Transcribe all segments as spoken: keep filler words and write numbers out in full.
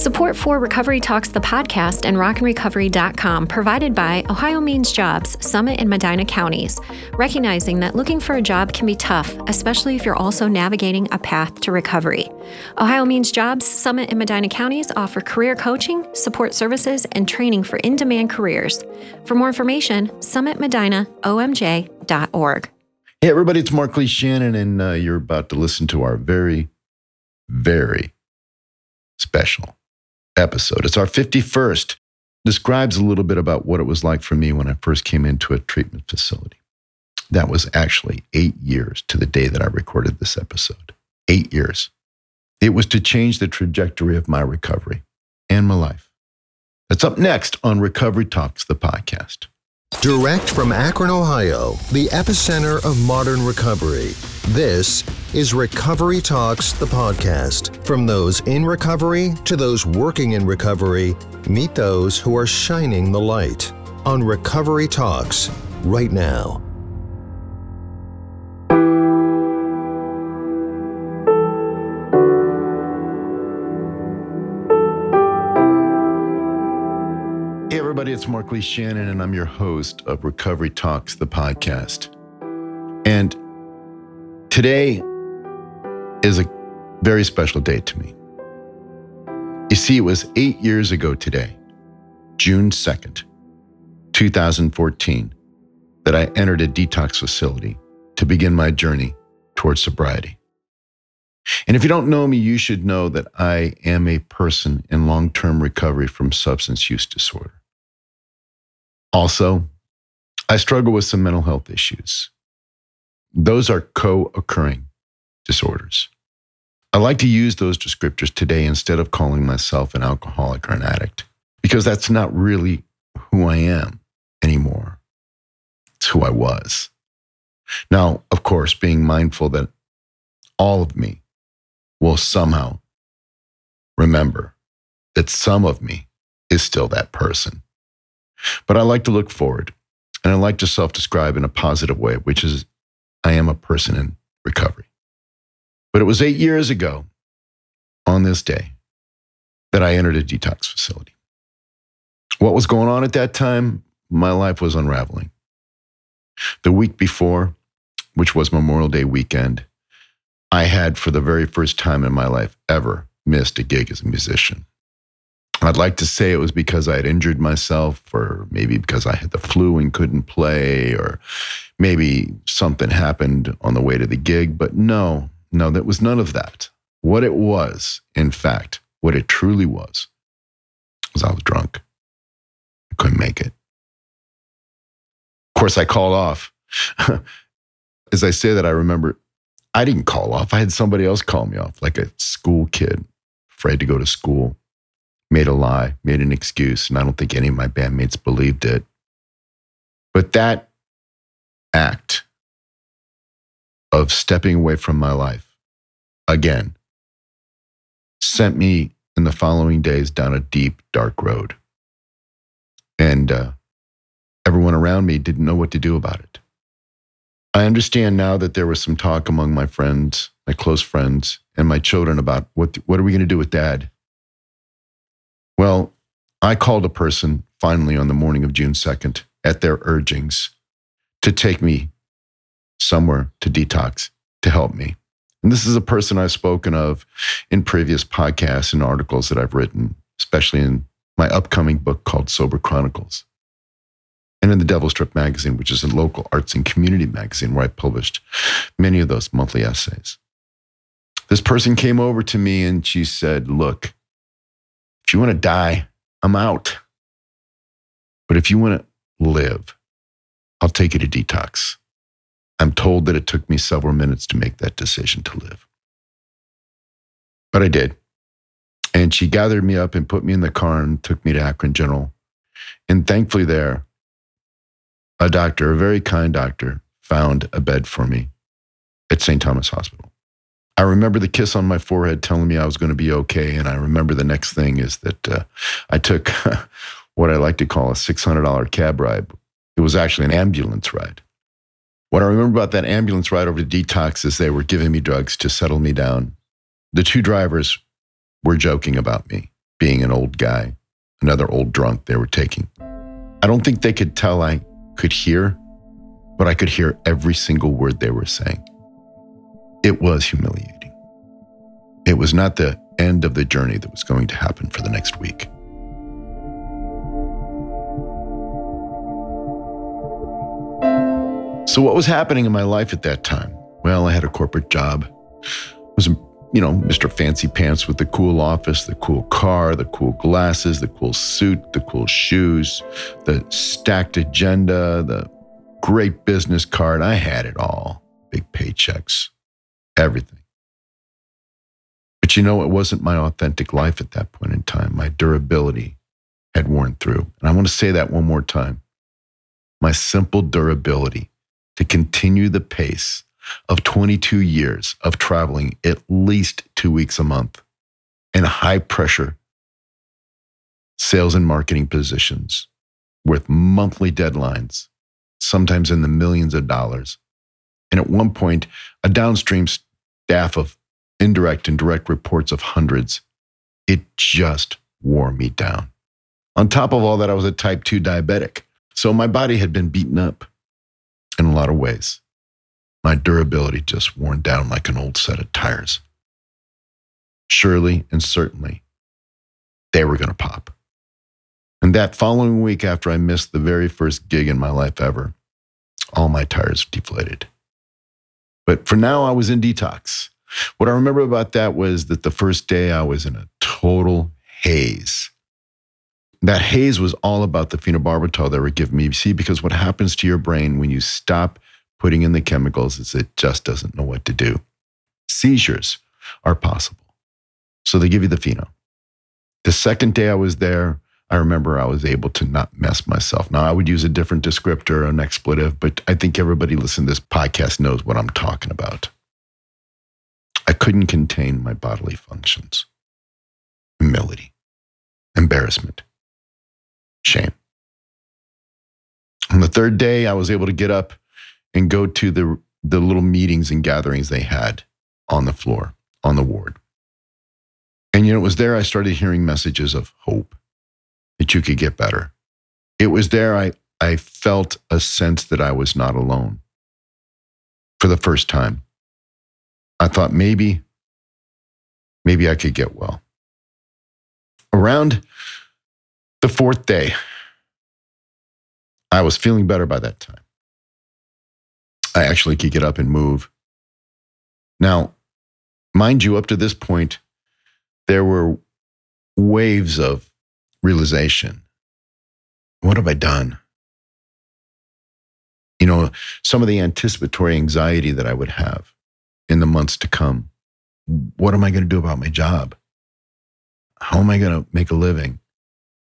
Support for Recovery Talks, the podcast, and rock and recovery dot com provided by Ohio Means Jobs Summit and Medina Counties, recognizing that looking for a job can be tough, especially if you're also navigating a path to recovery. Ohio Means Jobs Summit and Medina Counties offer career coaching, support services, and training for in-demand careers. For more information, summit medina o m j dot org. Hey, everybody, it's Mark Lee Shannon, and uh, you're about to listen to our very, very special episode. It's our fifty-first. Describes a little bit about what it was like for me when I first came into a treatment facility. That was actually eight years to the day that I recorded this episode. Eight years. It was to change the trajectory of my recovery and my life. That's up next on Recovery Talks, the podcast. Direct from Akron, Ohio, the epicenter of modern recovery. This is Recovery Talks, the podcast. From those in recovery to those working in recovery, meet those who are shining the light on Recovery Talks right now. Hey everybody, it's Mark Lee Shannon, and I'm your host of Recovery Talks, the podcast. And today is a very special day to me. You see, it was eight years ago today, June second, twenty fourteen, that I entered a detox facility to begin my journey towards sobriety. And if you don't know me, you should know that I am a person in long-term recovery from substance use disorder. Also, I struggle with some mental health issues. Those are co-occurring disorders. I like to use those descriptors today instead of calling myself an alcoholic or an addict, because that's not really who I am anymore. It's who I was. Now, of course, being mindful that all of me will somehow remember that some of me is still that person. But I like to look forward, and I like to self-describe in a positive way, which is I am a person in recovery. But it was eight years ago on this day that I entered a detox facility. What was going on at that time? My life was unraveling. The week before, which was Memorial Day weekend, I had, for the very first time in my life ever, missed a gig as a musician. I'd like to say it was because I had injured myself, or maybe because I had the flu and couldn't play, or maybe something happened on the way to the gig. But no, no, that was none of that. What it was, in fact, what it truly was, was I was drunk. I couldn't make it. Of course, I called off. As I say that, I remember I didn't call off. I had somebody else call me off, like a school kid, afraid to go to school. Made a lie, made an excuse, and I don't think any of my bandmates believed it. But that act of stepping away from my life, again, sent me in the following days down a deep, dark road. And uh, everyone around me didn't know what to do about it. I understand now that there was some talk among my friends, my close friends, and my children about, what, what are we going to do with Dad? Well, I called a person finally on the morning of June second at their urgings to take me somewhere to detox, to help me. And this is a person I've spoken of in previous podcasts and articles that I've written, especially in my upcoming book called Sober Chronicles, and in the Devil's Strip Magazine, which is a local arts and community magazine where I published many of those monthly essays. This person came over to me and she said, look, if you want to die, I'm out. But if you want to live, I'll take you to detox. I'm told that it took me several minutes to make that decision to live. But I did. And she gathered me up and put me in the car and took me to Akron General. And thankfully there, a doctor, a very kind doctor, found a bed for me at Saint Thomas Hospital. I remember the kiss on my forehead telling me I was going to be okay. And I remember the next thing is that uh, I took what I like to call a six hundred dollars cab ride. It was actually an ambulance ride What I remember about that ambulance ride over to detox is they were giving me drugs to settle me down. The two drivers were joking about me being an old guy, another old drunk they were taking. I don't think they could tell I could hear, but I could hear every single word they were saying. It was humiliating. It was not the end of the journey that was going to happen for the next week. So what was happening in my life at that time? Well, I had a corporate job. It was, you know, Mister Fancy Pants with the cool office, the cool car, the cool glasses, the cool suit, the cool shoes, the stacked agenda, the great business card. I had it all. Big paychecks, everything. But you know, it wasn't my authentic life at that point in time. My durability had worn through. And I want to say that one more time. My simple durability to continue the pace of twenty-two years of traveling at least two weeks a month in high-pressure sales and marketing positions with monthly deadlines, sometimes in the millions of dollars. And at one point, a downstream staff of indirect and direct reports of hundreds. It just wore me down. On top of all that, I was a type two diabetic, so my body had been beaten up. In a lot of ways, my durability just worn down like an old set of tires. Surely and certainly, they were going to pop. And that following week after I missed the very first gig in my life ever, all my tires deflated. But for now, I was in detox. What I remember about that was that the first day I was in a total haze. That haze was all about the phenobarbital they were giving me. See, because what happens to your brain when you stop putting in the chemicals is it just doesn't know what to do. Seizures are possible. So they give you the pheno. The second day I was there, I remember I was able to not mess myself. Now, I would use a different descriptor, an expletive, but I think everybody listening to this podcast knows what I'm talking about. I couldn't contain my bodily functions. Humility. Embarrassment. Shame. On the third day, I was able to get up and go to the, the little meetings and gatherings they had on the floor, on the ward. And you know, it was there I started hearing messages of hope that you could get better. It was there I, I felt a sense that I was not alone for the first time. I thought maybe, maybe I could get well. Around the fourth day, I was feeling better by that time. I actually could get up and move. Now, mind you, up to this point, there were waves of realization. What have I done? You know, some of the anticipatory anxiety that I would have in the months to come. What am I going to do about my job? How am I going to make a living?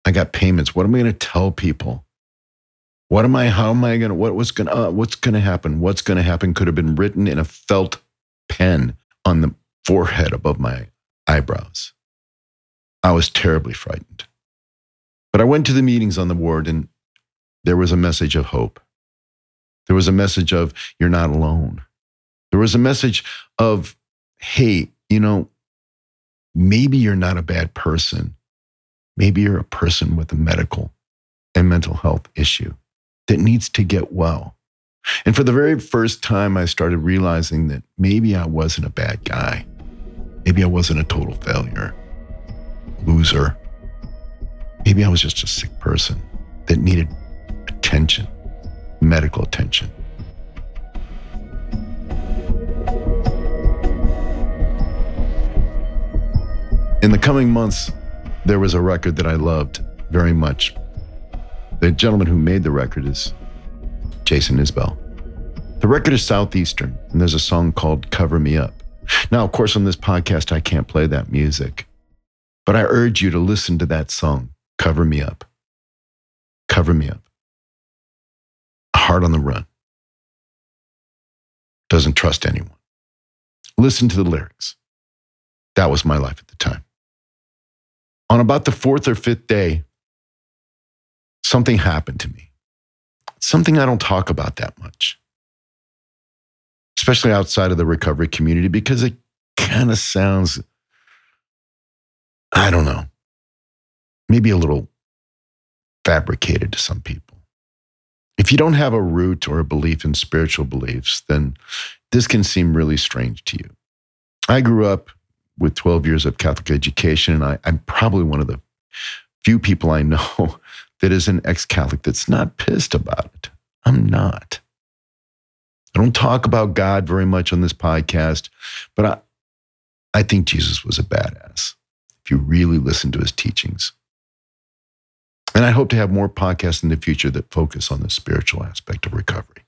I got payments. What am I going to tell people? What am I, how am I going to, what was going to, uh, what's going to happen? What's going to happen could have been written in a felt pen on the forehead above my eyebrows. I was terribly frightened. But I went to the meetings on the ward and there was a message of hope. There was a message of you're not alone. There was a message of, hey, you know, maybe you're not a bad person. Maybe you're a person with a medical and mental health issue that needs to get well. And for the very first time, I started realizing that maybe I wasn't a bad guy. Maybe I wasn't a total failure, loser. Maybe I was just a sick person that needed attention, medical attention. In the coming months, there was a record that I loved very much. The gentleman who made the record is Jason Isbell. The record is Southeastern, and there's a song called Cover Me Up. Now, of course, on this podcast, I can't play that music, but I urge you to listen to that song, Cover Me Up. Cover Me Up. A heart on the run. Doesn't trust anyone. Listen to the lyrics. That was my life at the time. On about the fourth or fifth day, something happened to me. Something I don't talk about that much. especially outside of the recovery community, because it kind of sounds, I don't know, maybe a little fabricated to some people. If you don't have a root or a belief in spiritual beliefs, then this can seem really strange to you. I grew up with twelve years of Catholic education, and I, I'm probably one of the few people I know that is an ex-Catholic that's not pissed about it. I'm not. I don't talk about God very much on this podcast, but I, I think Jesus was a badass if you really listen to his teachings. And I hope to have more podcasts in the future that focus on the spiritual aspect of recovery.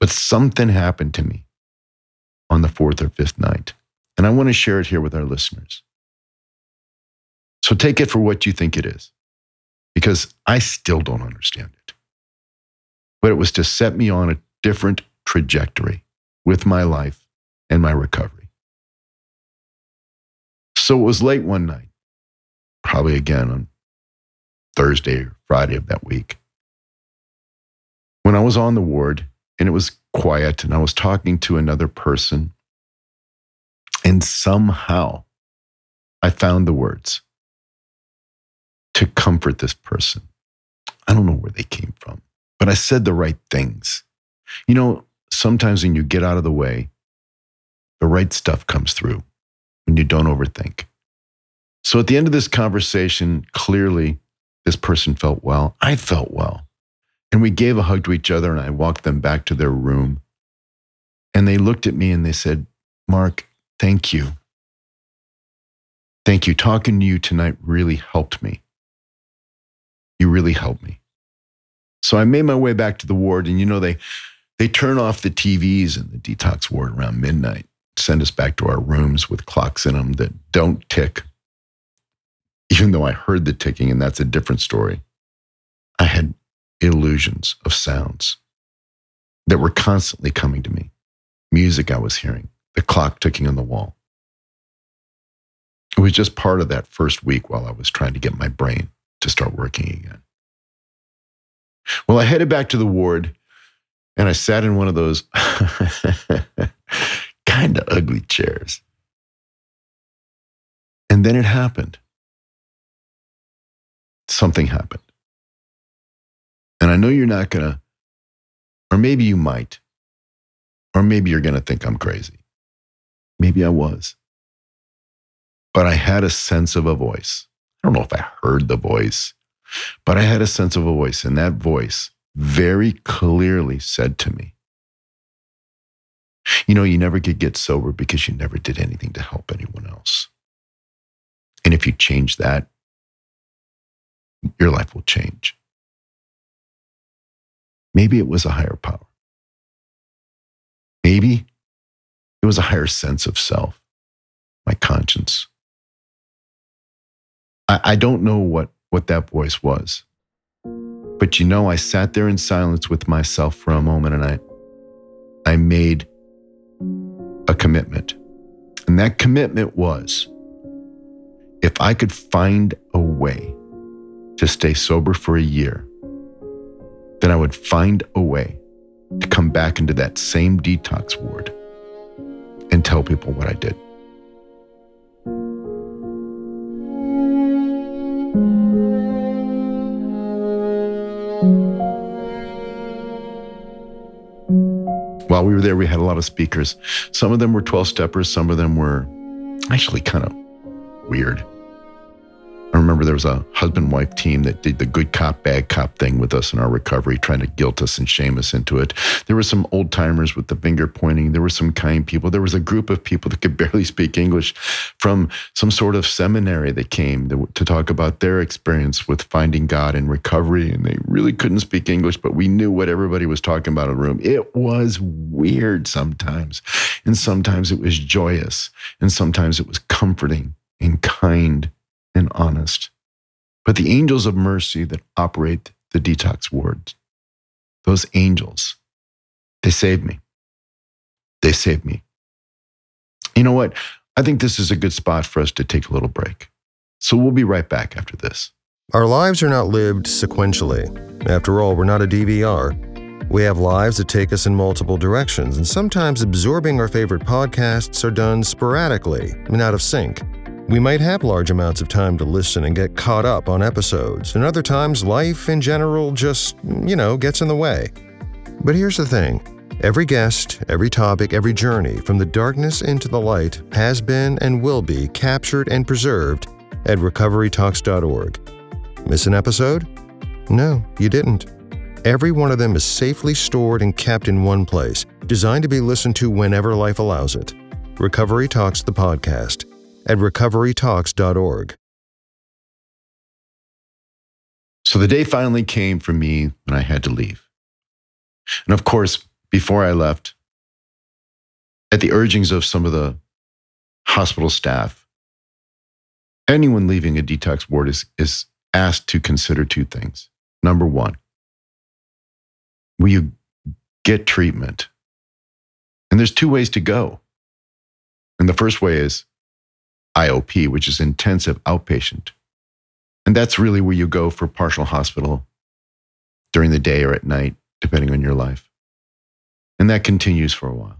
But something happened to me on the fourth or fifth night, and I want to share it here with our listeners. So take it for what you think it is, because I still don't understand it. But it was to set me on a different trajectory with my life and my recovery. So it was late one night, probably again on Thursday or Friday of that week, when I was on the ward and it was quiet and I was talking to another person, and somehow I found the words to comfort this person. I don't know where they came from, but I said the right things. You know, sometimes when you get out of the way, the right stuff comes through when you don't overthink. So at the end of this conversation, clearly this person felt well. I felt well. And we gave a hug to each other, and I walked them back to their room. And they looked at me and they said, "Mark, thank you. Thank you. Talking to you tonight really helped me. You really helped me." So I made my way back to the ward, and you know, they they turn off the T Vs in the detox ward around midnight, send us back to our rooms with clocks in them that don't tick. Even though I heard the ticking, and that's a different story, I had illusions of sounds that were constantly coming to me. Music I was hearing, the clock ticking on the wall. It was just part of that first week while I was trying to get my brain to start working again. Well, I headed back to the ward, and I sat in one of those kind of ugly chairs. And then it happened. Something happened. And I know you're not going to, or maybe you might, or maybe you're going to think I'm crazy. Maybe I was. But I had a sense of a voice. I don't know if I heard the voice, but I had a sense of a voice, and that voice very clearly said to me, you know, you never could get sober because you never did anything to help anyone else. And if you change that, your life will change. Maybe it was a higher power. Maybe it was a higher sense of self, my conscience. I, I don't know what what that voice was. But you know, I sat there in silence with myself for a moment, and I, I made a commitment. And that commitment was, if I could find a way to stay sober for a year, then I would find a way to come back into that same detox ward and tell people what I did. While we were there, we had a lot of speakers. Some of them were twelve-steppers. Some of them were actually kind of weird. I remember there was a husband-wife team that did the good cop, bad cop thing with us in our recovery, trying to guilt us and shame us into it. There were some old-timers with the finger pointing. There were some kind people. There was a group of people that could barely speak English from some sort of seminary that came to talk about their experience with finding God in recovery, and they really couldn't speak English, but we knew what everybody was talking about in the room. It was weird sometimes, and sometimes it was joyous, and sometimes it was comforting and kind and honest. But the angels of mercy that operate the detox wards, those angels, they saved me. They saved me. You know what? I think this is a good spot for us to take a little break. So we'll be right back after this. Our lives are not lived sequentially. After all, we're not a D V R. We have lives that take us in multiple directions, and sometimes absorbing our favorite podcasts are done sporadically and out of sync. We might have large amounts of time to listen and get caught up on episodes, and other times life in general just, you know, gets in the way. But here's the thing. Every guest, every topic, every journey from the darkness into the light has been and will be captured and preserved at recovery talks dot org. Miss an episode? No, you didn't. Every one of them is safely stored and kept in one place, designed to be listened to whenever life allows it. Recovery Talks, the podcast, at recovery talks dot org. So the day finally came for me when I had to leave. And of course, before I left, at the urgings of some of the hospital staff, anyone leaving a detox ward is, is asked to consider two things. Number one, will you get treatment? And there's two ways to go. And the first way is I O P, which is intensive outpatient. And that's really where you go for partial hospital during the day or at night, depending on your life. And that continues for a while.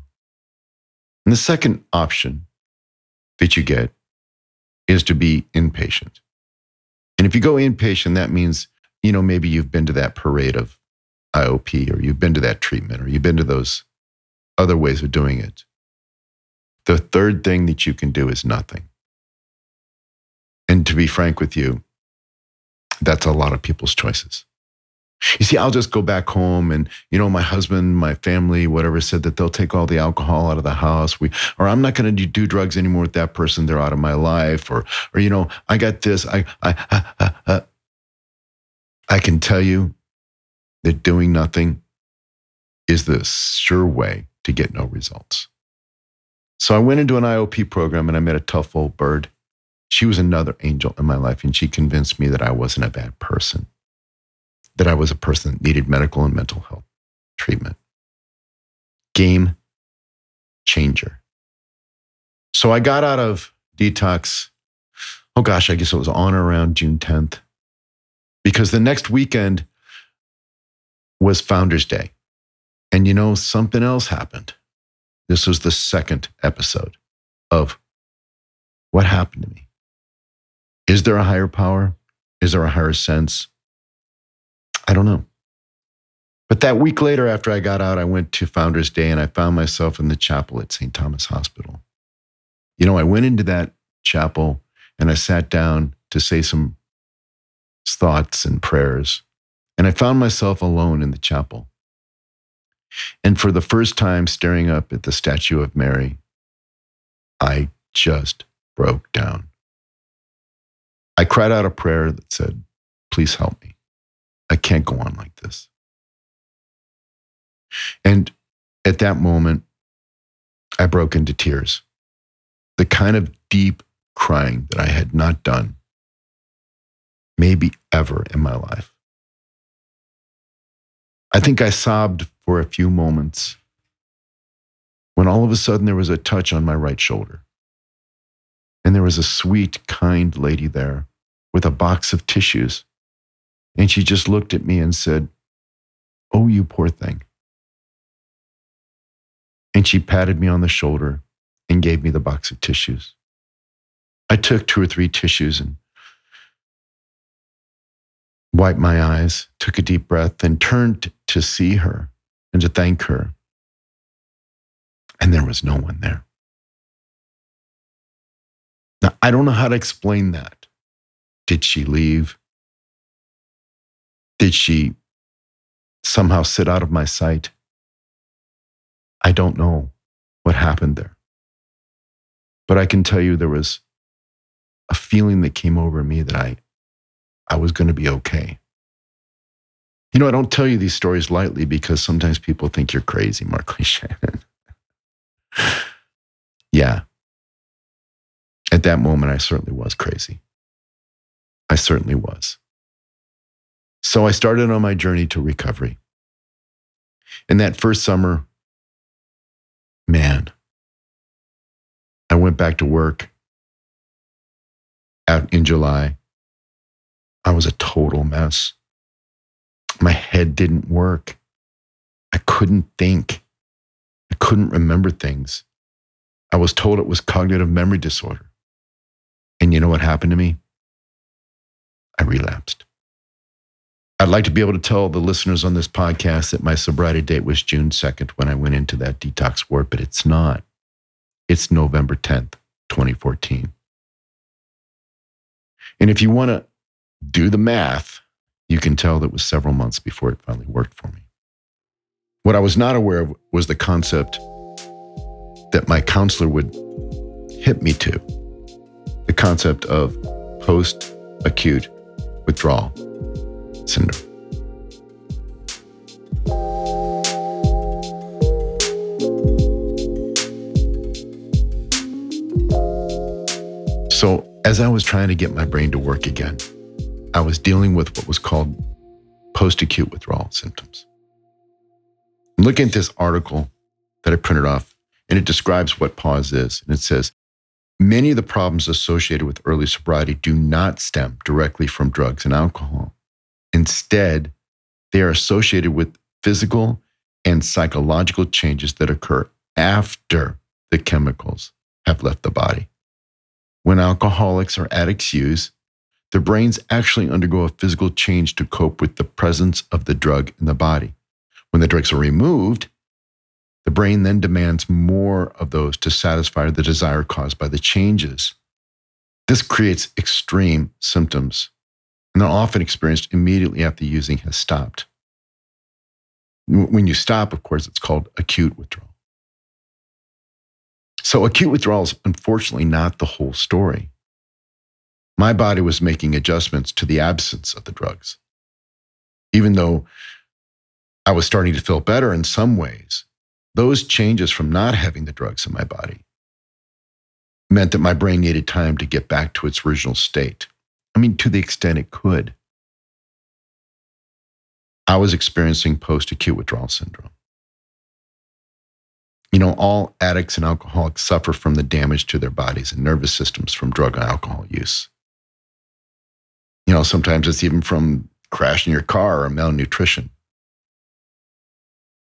And the second option that you get is to be inpatient. And if you go inpatient, that means, you know, maybe you've been to that parade of I O P, or you've been to that treatment, or you've been to those other ways of doing it. The third thing that you can do is nothing. And to be frank with you, that's a lot of people's choices. You see, I'll just go back home and, you know, my husband, my family, whatever, said that they'll take all the alcohol out of the house. We, or I'm not going to do drugs anymore with that person. They're out of my life. Or, or you know, I got this. I, I, I, I, I. I can tell you that doing nothing is the sure way to get no results. So I went into an I O P program and I met a tough old bird. She was another angel in my life, and she convinced me that I wasn't a bad person, that I was a person that needed medical and mental health treatment. Game changer. So I got out of detox, oh gosh, I guess it was on or around June tenth, because the next weekend was Founders Day. And you know, something else happened. This was the second episode of what happened to me. Is there a higher power? Is there a higher sense? I don't know. But that week later, after I got out, I went to Founders Day and I found myself in the chapel at Saint Thomas Hospital. You know, I went into that chapel and I sat down to say some thoughts and prayers. And I found myself alone in the chapel. And for the first time, staring up at the statue of Mary, I just broke down. I cried out a prayer that said, "Please help me. I can't go on like this." And at that moment, I broke into tears. The kind of deep crying that I had not done maybe ever in my life. I think I sobbed for a few moments when all of a sudden there was a touch on my right shoulder. And there was a sweet, kind lady there with a box of tissues. And she just looked at me and said, "Oh, you poor thing." And she patted me on the shoulder and gave me the box of tissues. I took two or three tissues and wiped my eyes, took a deep breath, and turned to see her and to thank her. And there was no one there. Now, I don't know how to explain that. Did she leave? Did she somehow sit out of my sight? I don't know what happened there. But I can tell you there was a feeling that came over me that I, I was going to be okay. You know, I don't tell you these stories lightly because sometimes people think you're crazy, Mark Lee Shannon. Yeah. At that moment, I certainly was crazy. I certainly was. So I started on my journey to recovery. And that first summer, man, I went back to work out in July. I was a total mess. My head didn't work. I couldn't think. I couldn't remember things. I was told it was cognitive memory disorder. And you know what happened to me? I relapsed. I'd like to be able to tell the listeners on this podcast that my sobriety date was June second when I went into that detox ward, but it's not. It's November tenth, twenty fourteen. And if you want to do the math, you can tell that it was several months before it finally worked for me. What I was not aware of was the concept that my counselor would hit me to, the concept of post-acute withdrawal syndrome. So as I was trying to get my brain to work again, I was dealing with what was called post-acute withdrawal symptoms. I'm looking at this article that I printed off, and it describes what pause is. And it says, many of the problems associated with early sobriety do not stem directly from drugs and alcohol. Instead, they are associated with physical and psychological changes that occur after the chemicals have left the body. When alcoholics or addicts use, their brains actually undergo a physical change to cope with the presence of the drug in the body. When the drugs are removed, the brain then demands more of those to satisfy the desire caused by the changes. This creates extreme symptoms, and they're often experienced immediately after using has stopped. When you stop, of course, it's called acute withdrawal. So acute withdrawal is unfortunately not the whole story. My body was making adjustments to the absence of the drugs. Even though I was starting to feel better in some ways, those changes from not having the drugs in my body meant that my brain needed time to get back to its original state. I mean, to the extent it could. I was experiencing post-acute withdrawal syndrome. You know, all addicts and alcoholics suffer from the damage to their bodies and nervous systems from drug and alcohol use. You know, sometimes it's even from crashing your car or malnutrition.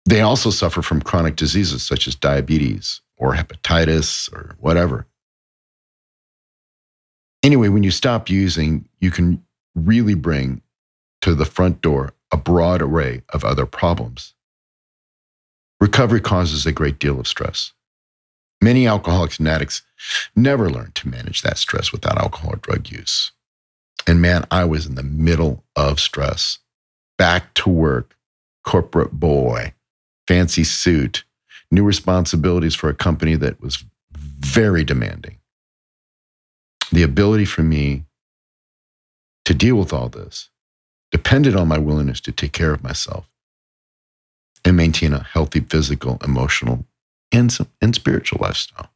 They also suffer from chronic diseases such as diabetes or hepatitis or whatever. Anyway, when you stop using, you can really bring to the front door a broad array of other problems. Recovery causes a great deal of stress. Many alcoholics and addicts never learn to manage that stress without alcohol or drug use. And man, I was in the middle of stress. Back to work, corporate boy, fancy suit, new responsibilities for a company that was very demanding. The ability for me to deal with all this depended on my willingness to take care of myself and maintain a healthy physical, emotional, and, some, and spiritual lifestyle.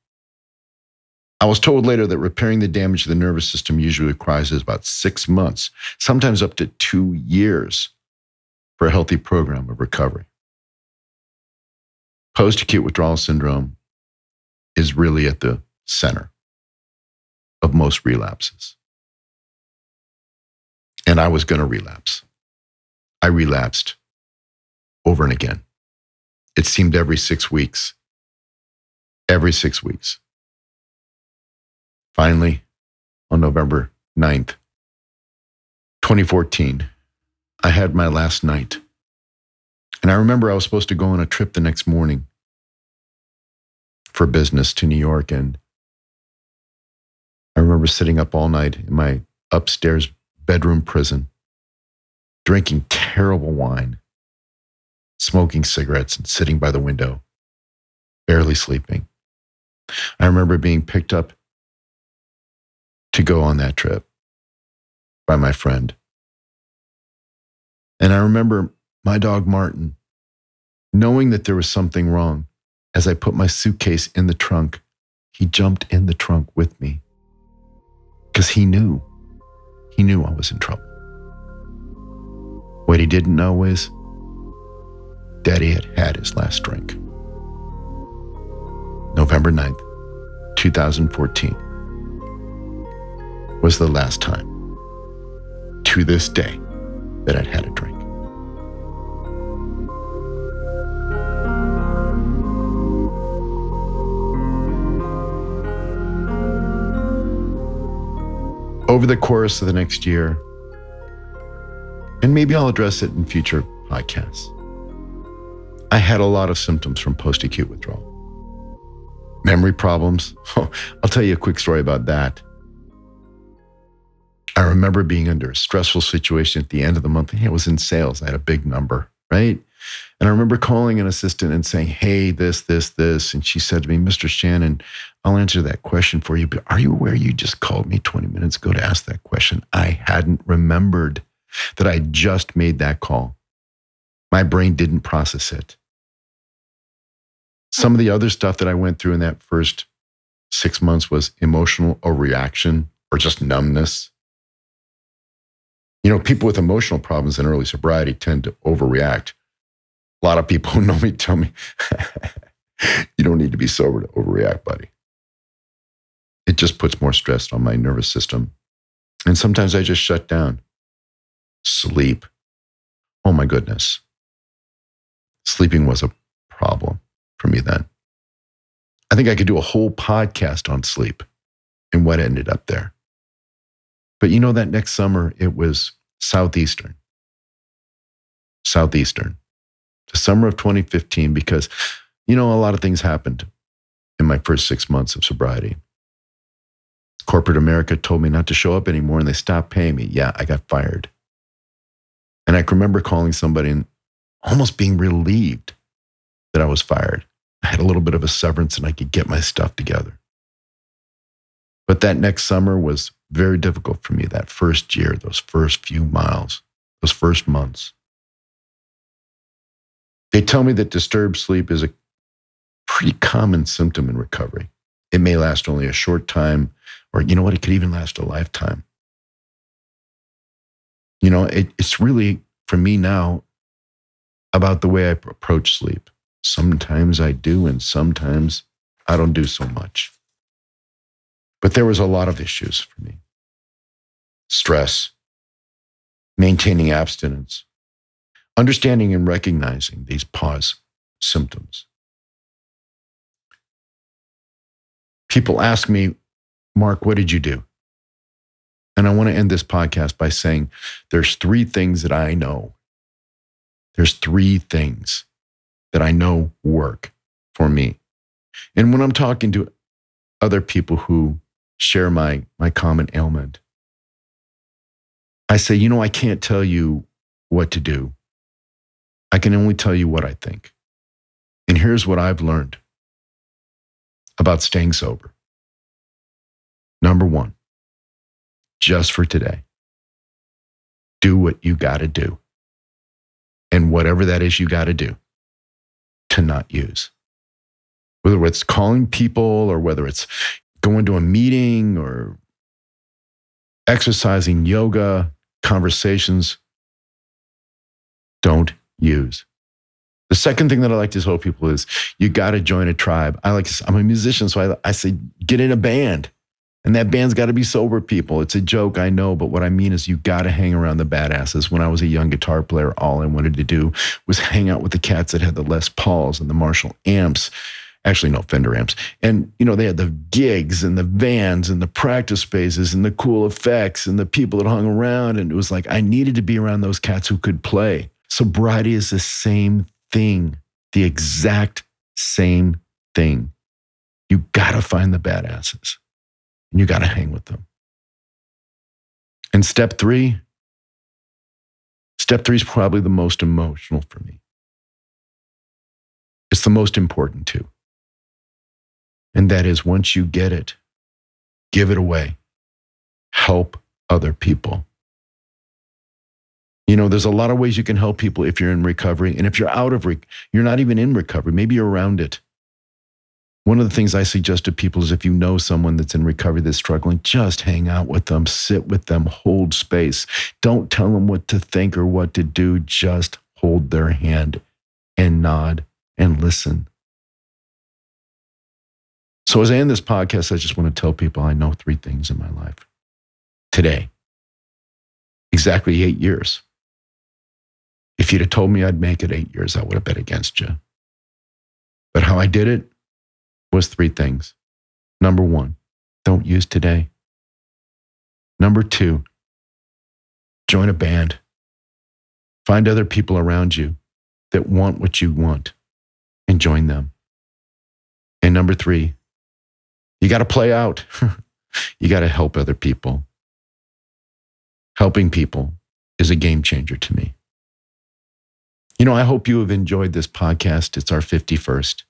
I was told later that repairing the damage to the nervous system usually requires about six months, sometimes up to two years, for a healthy program of recovery. Post-acute withdrawal syndrome is really at the center of most relapses. And I was going to relapse. I relapsed over and again. It seemed every six weeks. Every six weeks. Finally, on November ninth, twenty fourteen, I had my last night. And I remember I was supposed to go on a trip the next morning for business to New York. And I remember sitting up all night in my upstairs bedroom prison, drinking terrible wine, smoking cigarettes and sitting by the window, barely sleeping. I remember being picked up to go on that trip by my friend. And I remember my dog, Martin, knowing that there was something wrong. As I put my suitcase in the trunk, he jumped in the trunk with me because he knew, he knew I was in trouble. What he didn't know is Daddy had had his last drink. November ninth, twenty fourteen was the last time to this day that I'd had a drink. over the course of the next year. And maybe I'll address it in future podcasts. I had a lot of symptoms from post-acute withdrawal. Memory problems. Oh, I'll tell you a quick story about that. I remember being under a stressful situation at the end of the month. Hey, I was in sales. I had a big number, right? And I remember calling an assistant and saying, hey, this, this, this. And she said to me, Mister Shannon, I'll answer that question for you, but are you aware you just called me twenty minutes ago to ask that question? I hadn't remembered that I just made that call. My brain didn't process it. Some of the other stuff that I went through in that first six months was emotional overreaction or just numbness. You know, people with emotional problems in early sobriety tend to overreact. A lot of people who know me tell me, you don't need to be sober to overreact, buddy. It just puts more stress on my nervous system. And sometimes I just shut down. Sleep. Oh my goodness. Sleeping was a problem for me then. I think I could do a whole podcast on sleep and what ended up there. But you know, that next summer, it was Southeastern. Southeastern. The summer of twenty fifteen, because, you know, a lot of things happened in my first six months of sobriety. Corporate America told me not to show up anymore and they stopped paying me. Yeah, I got fired. And I can remember calling somebody and almost being relieved that I was fired. I had a little bit of a severance and I could get my stuff together. But that next summer was very difficult for me, that first year, those first few miles, those first months. They tell me that disturbed sleep is a pretty common symptom in recovery. It may last only a short time, or you know what, it could even last a lifetime. You know, it, it's really, for me now, about the way I approach sleep. Sometimes I do, and sometimes I don't do so much. But there was a lot of issues for me. Stress, maintaining abstinence, understanding and recognizing these pause symptoms. People ask me, Mark, what did you do? And I want to end this podcast by saying there's three things that I know. There's three things that I know work for me. And when I'm talking to other people who share my, my common ailment, I say, you know, I can't tell you what to do. I can only tell you what I think. And here's what I've learned about staying sober. Number one, just for today, do what you got to do. And whatever that is you got to do to not use. Whether it's calling people or whether it's going to a meeting or exercising, yoga, conversations, don't use. The second thing that I like to tell people is you got to join a tribe. I like to, I'm a musician, so I, I say get in a band, and that band's got to be sober people. It's a joke, I know, but what I mean is you got to hang around the badasses. When I was a young guitar player, all I wanted to do was hang out with the cats that had the Les Pauls and the Marshall amps, actually no Fender amps, and you know they had the gigs and the vans and the practice spaces and the cool effects and the people that hung around, and it was like I needed to be around those cats who could play. Sobriety is the same thing, the exact same thing. You got to find the badasses and you got to hang with them. And step three, step three is probably the most emotional for me. It's the most important too. And that is once you get it, give it away, help other people. You know, there's a lot of ways you can help people if you're in recovery. And if you're out of recovery, you're not even in recovery. Maybe you're around it. One of the things I suggest to people is if you know someone that's in recovery that's struggling, just hang out with them, sit with them, hold space. Don't tell them what to think or what to do. Just hold their hand and nod and listen. So as I end this podcast, I just want to tell people I know three things in my life. Today, exactly eight years. If you'd have told me I'd make it eight years, I would have bet against you. But how I did it was three things. Number one, don't use today. Number two, join a band. Find other people around you that want what you want and join them. And number three, you got to play out. You got to help other people. Helping people is a game changer to me. You know, I hope you have enjoyed this podcast. It's our fifty-first.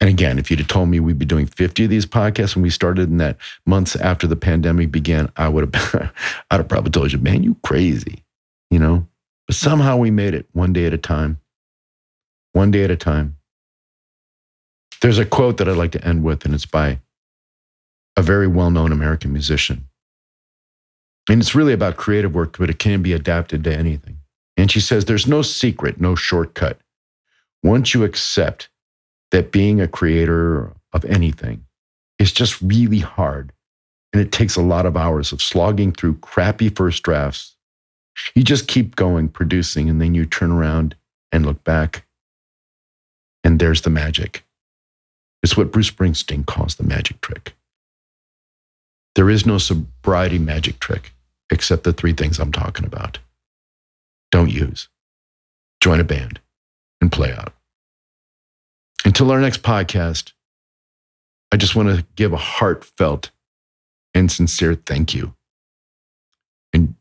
And again, if you'd have told me we'd be doing fifty of these podcasts when we started in that months after the pandemic began, I would have, I'd have probably told you, man, you crazy, you know? But somehow we made it one day at a time, one day at a time. There's a quote that I'd like to end with, and it's by a very well-known American musician. And it's really about creative work, but it can be adapted to anything. And she says, there's no secret, no shortcut. Once you accept that being a creator of anything is just really hard, and it takes a lot of hours of slogging through crappy first drafts, you just keep going, producing, and then you turn around and look back, and there's the magic. It's what Bruce Springsteen calls the magic trick. There is no sobriety magic trick, except the three things I'm talking about. Don't use, join a band, and play out. Until our next podcast, I just want to give a heartfelt and sincere thank you and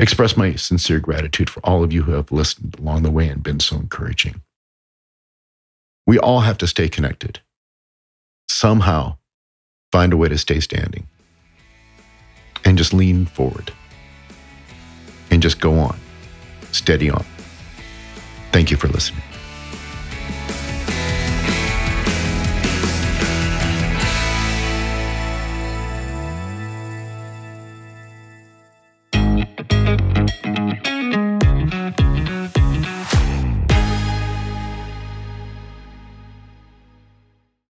express my sincere gratitude for all of you who have listened along the way and been so encouraging. We all have to stay connected. Somehow, find a way to stay standing and just lean forward and just go on. Steady on. Thank you for listening.